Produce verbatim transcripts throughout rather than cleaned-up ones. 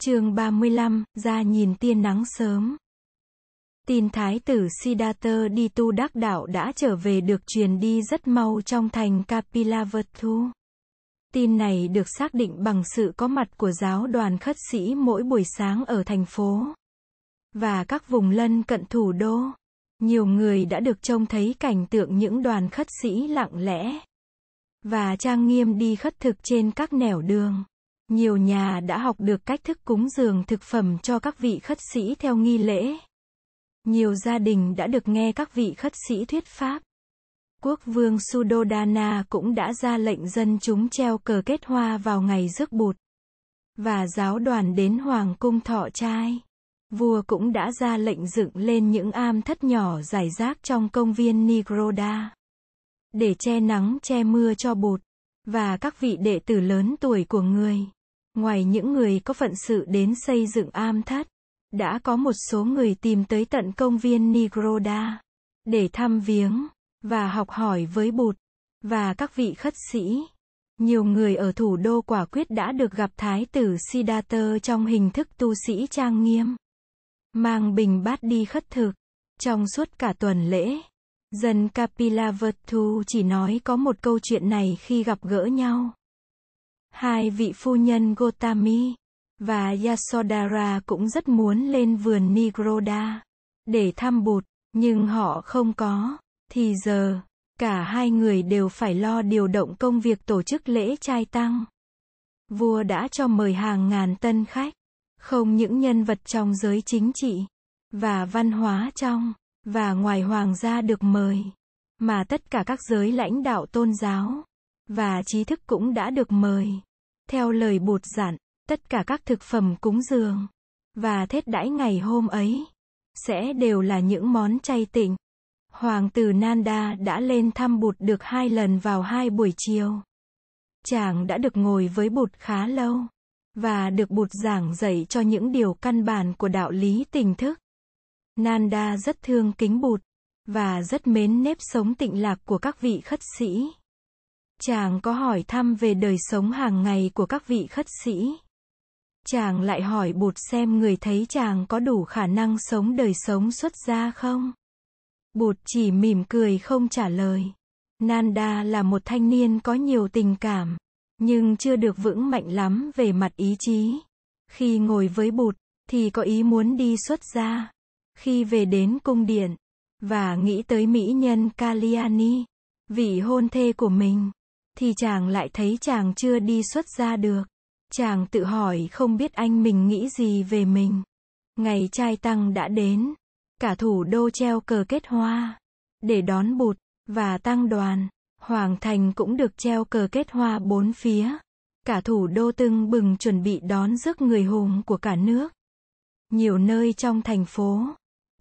Chương ba mươi lăm, ra nhìn tia nắng sớm. Tin Thái tử Siddhartha đi tu đắc đạo đã trở về được truyền đi rất mau trong thành Kapilavastu. Tin này được xác định bằng sự có mặt của giáo đoàn khất sĩ mỗi buổi sáng ở thành phố và các vùng lân cận thủ đô. Nhiều người đã được trông thấy cảnh tượng những đoàn khất sĩ lặng lẽ và trang nghiêm đi khất thực trên các nẻo đường. Nhiều nhà đã học được cách thức cúng dường thực phẩm cho các vị khất sĩ theo nghi lễ. Nhiều gia đình đã được nghe các vị khất sĩ thuyết pháp. Quốc vương Suddhodana cũng đã ra lệnh dân chúng treo cờ kết hoa vào ngày rước Bụt và giáo đoàn đến hoàng cung thọ trai. Vua cũng đã ra lệnh dựng lên những am thất nhỏ rải rác trong công viên Nigroda để che nắng che mưa cho Bụt và các vị đệ tử lớn tuổi của người. Ngoài những người có phận sự đến xây dựng am thất, đã có một số người tìm tới tận công viên Nigroda để thăm viếng và học hỏi với Bụt và các vị khất sĩ. Nhiều người ở thủ đô quả quyết đã được gặp Thái tử Siddhartha trong hình thức tu sĩ trang nghiêm, mang bình bát đi khất thực. Trong suốt cả tuần lễ, dân Kapilavastu chỉ nói có một câu chuyện này khi gặp gỡ nhau. Hai vị phu nhân Gotami và Yasodhara cũng rất muốn lên vườn Nigroda để thăm Bụt, nhưng họ không có thì giờ. Cả hai người đều phải lo điều động công việc tổ chức lễ trai tăng. Vua đã cho mời hàng ngàn tân khách, không những nhân vật trong giới chính trị và văn hóa trong và ngoài hoàng gia được mời, mà tất cả các giới lãnh đạo tôn giáo và trí thức cũng đã được mời. Theo lời Bụt dặn, tất cả các thực phẩm cúng dường và thết đãi ngày hôm ấy sẽ đều là những món chay tịnh. Hoàng tử Nanda đã lên thăm Bụt được hai lần vào hai buổi chiều. Chàng đã được ngồi với Bụt khá lâu và được Bụt giảng dạy cho những điều căn bản của đạo lý tỉnh thức. Nanda rất thương kính Bụt và rất mến nếp sống tịnh lạc của các vị khất sĩ. Chàng có hỏi thăm về đời sống hàng ngày của các vị khất sĩ. Chàng lại hỏi Bụt xem người thấy chàng có đủ khả năng sống đời sống xuất gia không. Bụt chỉ mỉm cười không trả lời. Nanda là một thanh niên có nhiều tình cảm, nhưng chưa được vững mạnh lắm về mặt ý chí. Khi ngồi với Bụt, thì có ý muốn đi xuất gia. Khi về đến cung điện, và nghĩ tới mỹ nhân Kalyani, vị hôn thê của mình, thì chàng lại thấy chàng chưa đi xuất gia được. Chàng tự hỏi không biết anh mình nghĩ gì về mình. Ngày trai tăng đã đến. Cả thủ đô treo cờ kết hoa để đón Bụt và tăng đoàn. Hoàng thành cũng được treo cờ kết hoa bốn phía. Cả thủ đô tưng bừng chuẩn bị đón rước người hùng của cả nước. Nhiều nơi trong thành phố,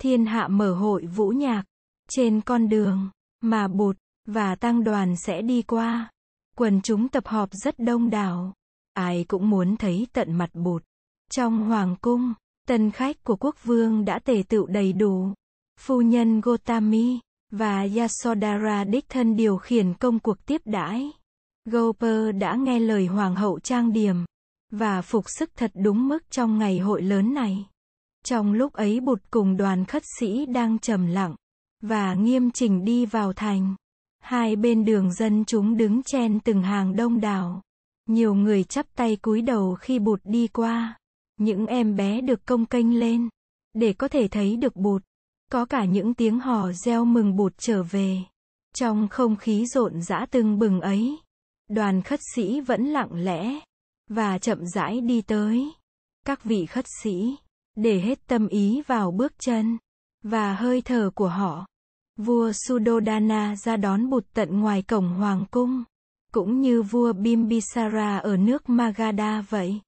thiên hạ mở hội vũ nhạc. Trên con đường mà Bụt và tăng đoàn sẽ đi qua, quần chúng tập họp rất đông đảo. Ai cũng muốn thấy tận mặt Bụt. Trong hoàng cung, tân khách của quốc vương đã tề tựu đầy đủ. Phu nhân Gotami và Yasodhara đích thân điều khiển công cuộc tiếp đãi. Gopa đã nghe lời hoàng hậu trang điểm và phục sức thật đúng mức trong ngày hội lớn này. Trong lúc ấy Bụt cùng đoàn khất sĩ đang trầm lặng và nghiêm chỉnh đi vào thành. Hai bên đường dân chúng đứng chen từng hàng đông đảo. Nhiều người chắp tay cúi đầu khi Bụt đi qua. Những em bé được cong kênh lên để có thể thấy được Bụt. Có cả những tiếng hò reo mừng Bụt trở về. Trong không khí rộn rã tưng bừng ấy, đoàn khất sĩ vẫn lặng lẽ và chậm rãi đi tới. Các vị khất sĩ để hết tâm ý vào bước chân và hơi thở của họ. Vua Suddhodana ra đón Bụt tận ngoài cổng hoàng cung, cũng như vua Bimbisara ở nước Magadha vậy.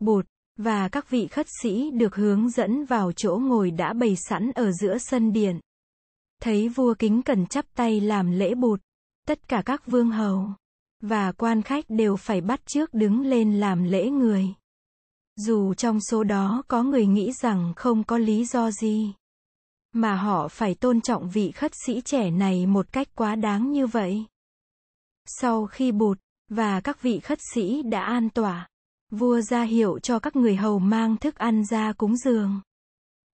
Bụt và các vị khất sĩ được hướng dẫn vào chỗ ngồi đã bày sẵn ở giữa sân điện. Thấy vua kính cẩn chắp tay làm lễ Bụt, tất cả các vương hầu và quan khách đều phải bắt chước đứng lên làm lễ người. Dù trong số đó có người nghĩ rằng không có lý do gì mà họ phải tôn trọng vị khất sĩ trẻ này một cách quá đáng như vậy. Sau khi Bụt và các vị khất sĩ đã an tọa, Vua ra hiệu cho các người hầu mang thức ăn ra cúng dường.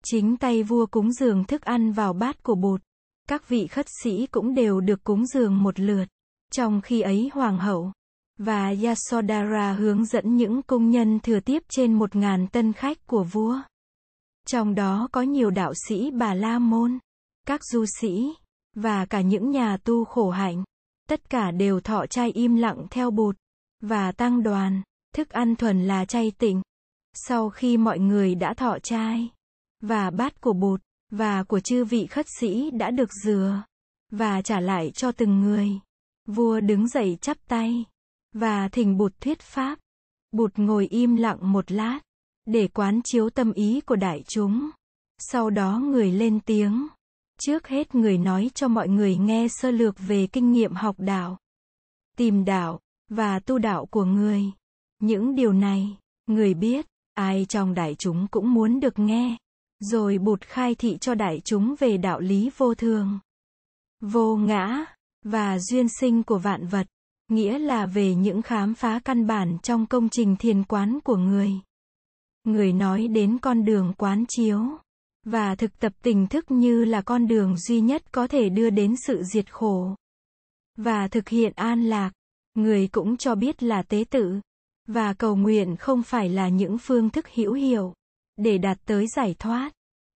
Chính tay vua cúng dường thức ăn vào bát của bột. Các vị khất sĩ cũng đều được cúng dường một lượt. Trong khi ấy hoàng hậu và Yasodhara hướng dẫn những công nhân thừa tiếp trên một ngàn tân khách của vua. Trong đó có nhiều đạo sĩ Bà La Môn, các du sĩ, và cả những nhà tu khổ hạnh. Tất cả đều thọ trai im lặng theo bụt, và tăng đoàn, thức ăn thuần là trai tịnh. Sau khi mọi người đã thọ trai, và bát của bụt, và của chư vị khất sĩ đã được rửa, và trả lại cho từng người, vua đứng dậy chắp tay, và thỉnh bụt thuyết pháp. Bụt ngồi im lặng một lát, để quán chiếu tâm ý của đại chúng. Sau đó người lên tiếng. Trước hết người nói cho mọi người nghe sơ lược về kinh nghiệm học đạo, tìm đạo, và tu đạo của người. Những điều này, người biết, ai trong đại chúng cũng muốn được nghe. Rồi bụt khai thị cho đại chúng về đạo lý vô thường, vô ngã, và duyên sinh của vạn vật. Nghĩa là về những khám phá căn bản trong công trình thiền quán của người. Người nói đến con đường quán chiếu, và thực tập tỉnh thức như là con đường duy nhất có thể đưa đến sự diệt khổ, và thực hiện an lạc. Người cũng cho biết là tế tự, và cầu nguyện không phải là những phương thức hữu hiệu, để đạt tới giải thoát.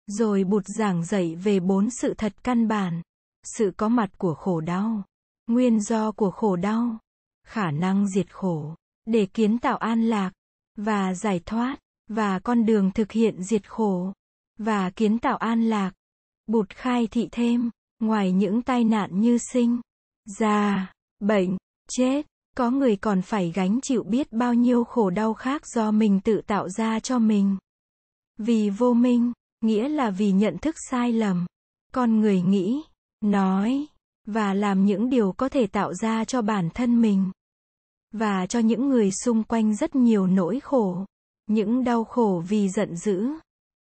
Rồi bụt giảng dạy về bốn sự thật căn bản. Sự có mặt của khổ đau, nguyên do của khổ đau, khả năng diệt khổ, để kiến tạo an lạc, và giải thoát, và con đường thực hiện diệt khổ, và kiến tạo an lạc. Bụt khai thị thêm, ngoài những tai nạn như sinh, già, bệnh, chết, có người còn phải gánh chịu biết bao nhiêu khổ đau khác do mình tự tạo ra cho mình. Vì vô minh, nghĩa là vì nhận thức sai lầm, con người nghĩ, nói, và làm những điều có thể tạo ra cho bản thân mình, và cho những người xung quanh rất nhiều nỗi khổ, những đau khổ vì giận dữ,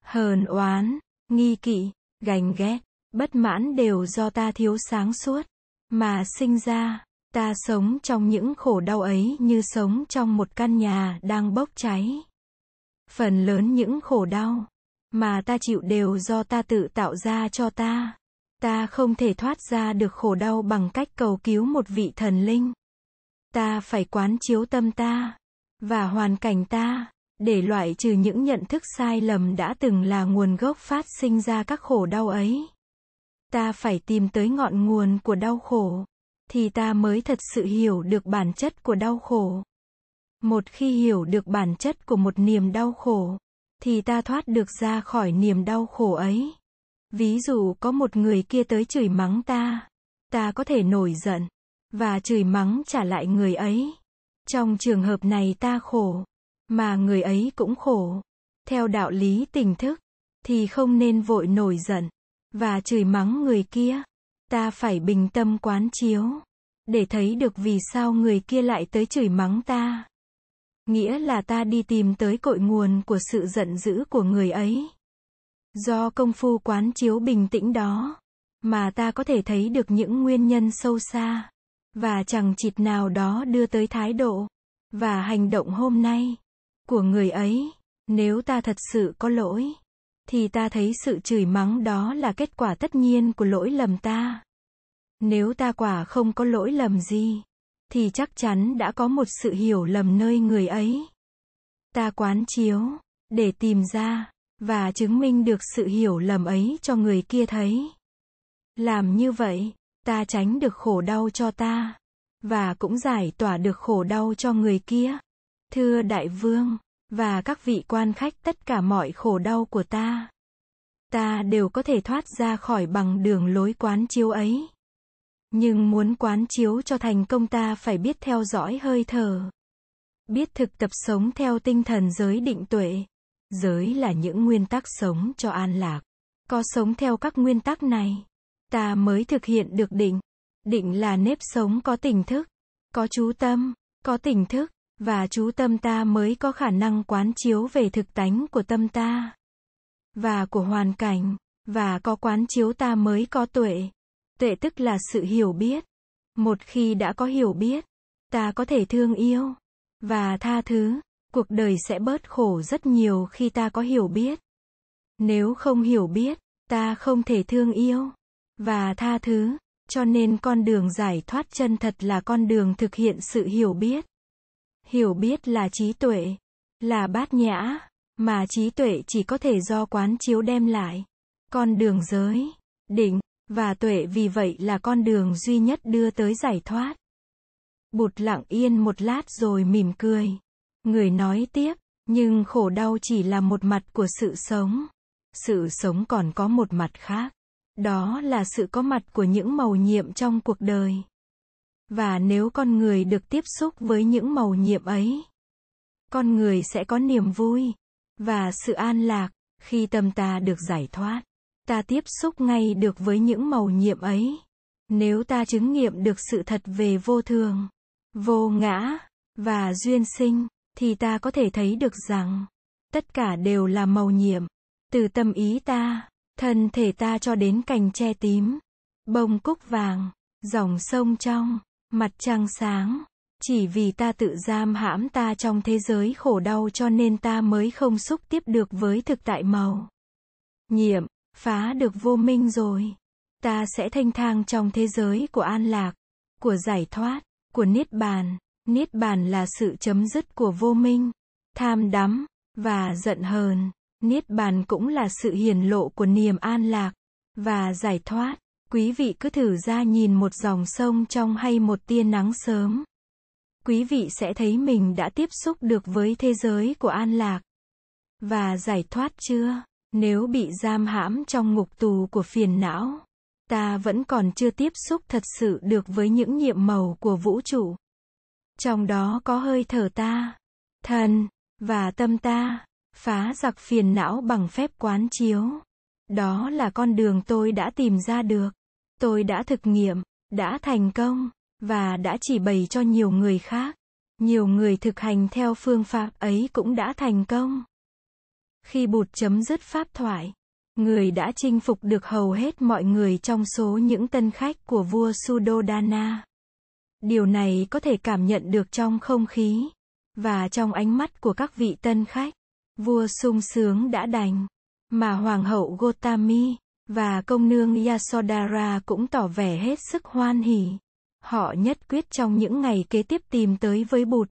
hờn oán, nghi kỵ, ganh ghét, bất mãn đều do ta thiếu sáng suốt, mà sinh ra. Ta sống trong những khổ đau ấy như sống trong một căn nhà đang bốc cháy. Phần lớn những khổ đau mà ta chịu đều do ta tự tạo ra cho ta. Ta không thể thoát ra được khổ đau bằng cách cầu cứu một vị thần linh. Ta phải quán chiếu tâm ta, và hoàn cảnh ta, để loại trừ những nhận thức sai lầm đã từng là nguồn gốc phát sinh ra các khổ đau ấy. Ta phải tìm tới ngọn nguồn của đau khổ, thì ta mới thật sự hiểu được bản chất của đau khổ. Một khi hiểu được bản chất của một niềm đau khổ, thì ta thoát được ra khỏi niềm đau khổ ấy. Ví dụ có một người kia tới chửi mắng ta, ta có thể nổi giận, và chửi mắng trả lại người ấy. Trong trường hợp này ta khổ, mà người ấy cũng khổ. Theo đạo lý tỉnh thức, thì không nên vội nổi giận, và chửi mắng người kia. Ta phải bình tâm quán chiếu, để thấy được vì sao người kia lại tới chửi mắng ta. Nghĩa là ta đi tìm tới cội nguồn của sự giận dữ của người ấy. Do công phu quán chiếu bình tĩnh đó, mà ta có thể thấy được những nguyên nhân sâu xa, và chẳng chịt nào đó đưa tới thái độ, và hành động hôm nay, của người ấy. Nếu ta thật sự có lỗi, thì ta thấy sự chửi mắng đó là kết quả tất nhiên của lỗi lầm ta. Nếu ta quả không có lỗi lầm gì, thì chắc chắn đã có một sự hiểu lầm nơi người ấy. Ta quán chiếu, để tìm ra, và chứng minh được sự hiểu lầm ấy cho người kia thấy. Làm như vậy, ta tránh được khổ đau cho ta, và cũng giải tỏa được khổ đau cho người kia. Thưa đại vương, và các vị quan khách, tất cả mọi khổ đau của ta, ta đều có thể thoát ra khỏi bằng đường lối quán chiếu ấy. Nhưng muốn quán chiếu cho thành công, ta phải biết theo dõi hơi thở, biết thực tập sống theo tinh thần giới định tuệ. Giới là những nguyên tắc sống cho an lạc. Có sống theo các nguyên tắc này, ta mới thực hiện được định. Định là nếp sống có tỉnh thức, có chú tâm, có tỉnh thức. Và chú tâm ta mới có khả năng quán chiếu về thực tánh của tâm ta, và của hoàn cảnh, và có quán chiếu ta mới có tuệ. Tuệ tức là sự hiểu biết. Một khi đã có hiểu biết, ta có thể thương yêu, và tha thứ, Cuộc đời sẽ bớt khổ rất nhiều khi ta có hiểu biết. Nếu không hiểu biết, ta không thể thương yêu và tha thứ, cho nên con đường giải thoát chân thật là con đường thực hiện sự hiểu biết. Hiểu biết là trí tuệ, là bát nhã, mà trí tuệ chỉ có thể do quán chiếu đem lại. Con đường giới, định và tuệ vì vậy là con đường duy nhất đưa tới giải thoát. Bụt lặng yên một lát rồi mỉm cười. Người nói tiếp, nhưng khổ đau chỉ là một mặt của sự sống. Sự sống còn có một mặt khác. Đó là sự có mặt của những màu nhiệm trong cuộc đời. Và nếu con người được tiếp xúc với những màu nhiệm ấy, con người sẽ có niềm vui và sự an lạc. Khi tâm ta được giải thoát, ta tiếp xúc ngay được với những màu nhiệm ấy. Nếu ta chứng nghiệm được sự thật về vô thường, vô ngã và duyên sinh, thì ta có thể thấy được rằng tất cả đều là màu nhiệm. Từ tâm ý ta, thân thể ta cho đến cành tre tím, bông cúc vàng, dòng sông trong, mặt trăng sáng. Chỉ vì ta tự giam hãm ta trong thế giới khổ đau cho nên ta mới không xúc tiếp được với thực tại màu nhiệm, phá được vô minh rồi. Ta sẽ thanh thang trong thế giới của an lạc, của giải thoát, của niết bàn. Niết bàn là sự chấm dứt của vô minh, tham đắm và giận hờn. Niết bàn cũng là sự hiển lộ của niềm an lạc và giải thoát. Quý vị cứ thử ra nhìn một dòng sông trong hay một tia nắng sớm. Quý vị sẽ thấy mình đã tiếp xúc được với thế giới của an lạc và giải thoát chưa? Nếu bị giam hãm trong ngục tù của phiền não, ta vẫn còn chưa tiếp xúc thật sự được với những nhiệm màu của vũ trụ. Trong đó có hơi thở ta, thân và tâm ta. Phá giặc phiền não bằng phép quán chiếu. Đó là con đường tôi đã tìm ra được. Tôi đã thực nghiệm, đã thành công, và đã chỉ bày cho nhiều người khác. Nhiều người thực hành theo phương pháp ấy cũng đã thành công. Khi Bụt chấm dứt pháp thoại, người đã chinh phục được hầu hết mọi người trong số những tân khách của vua Suddhodana. Điều này có thể cảm nhận được trong không khí và trong ánh mắt của các vị tân khách. Vua sung sướng đã đành, mà hoàng hậu Gotami và công nương Yasodhara cũng tỏ vẻ hết sức hoan hỉ. Họ nhất quyết trong những ngày kế tiếp tìm tới với Bụt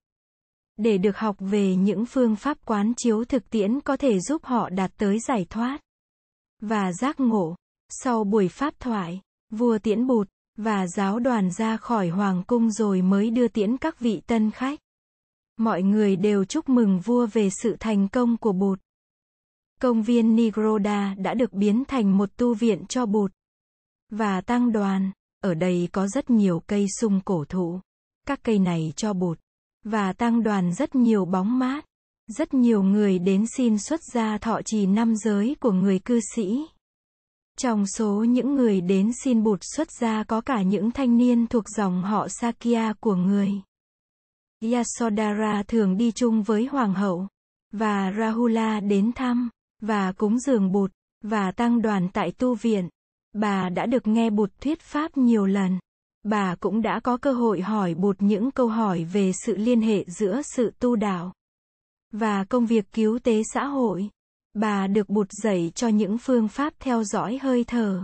để được học về những phương pháp quán chiếu thực tiễn có thể giúp họ đạt tới giải thoát và giác ngộ. Sau buổi pháp thoại, vua tiễn Bụt và giáo đoàn ra khỏi hoàng cung rồi mới đưa tiễn các vị tân khách. Mọi người đều chúc mừng vua về sự thành công của Bụt. Công viên Nigroda đã được biến thành một tu viện cho Bụt và tăng đoàn. Ở đây có rất nhiều cây sung cổ thụ. Các cây này cho Bụt và tăng đoàn rất nhiều bóng mát. Rất nhiều người đến xin xuất gia thọ trì năm giới của người cư sĩ. Trong số những người đến xin Bụt xuất gia có cả những thanh niên thuộc dòng họ Sakya của người Yasodhara thường đi chung với hoàng hậu và Rahula đến thăm và cúng dường Bụt và tăng đoàn tại tu viện. Bà đã được nghe Bụt thuyết pháp nhiều lần. Bà cũng đã có cơ hội hỏi Bụt những câu hỏi về sự liên hệ giữa sự tu đạo và công việc cứu tế xã hội. Bà được Bụt dạy cho những phương pháp theo dõi hơi thở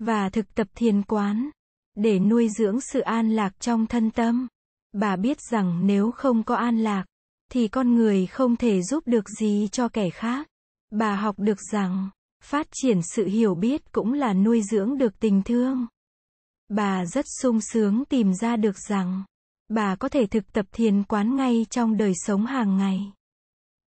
và thực tập thiền quán để nuôi dưỡng sự an lạc trong thân tâm. Bà biết rằng nếu không có an lạc, thì con người không thể giúp được gì cho kẻ khác. Bà học được rằng, phát triển sự hiểu biết cũng là nuôi dưỡng được tình thương. Bà rất sung sướng tìm ra được rằng, bà có thể thực tập thiền quán ngay trong đời sống hàng ngày.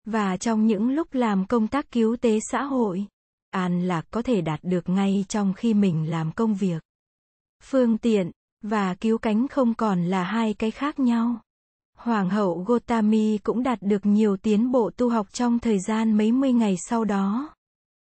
Và trong những lúc làm công tác cứu tế xã hội, an lạc có thể đạt được ngay trong khi mình làm công việc. Phương tiện và cứu cánh không còn là hai cái khác nhau. Hoàng hậu Gotami cũng đạt được nhiều tiến bộ tu học trong thời gian mấy mươi ngày sau đó.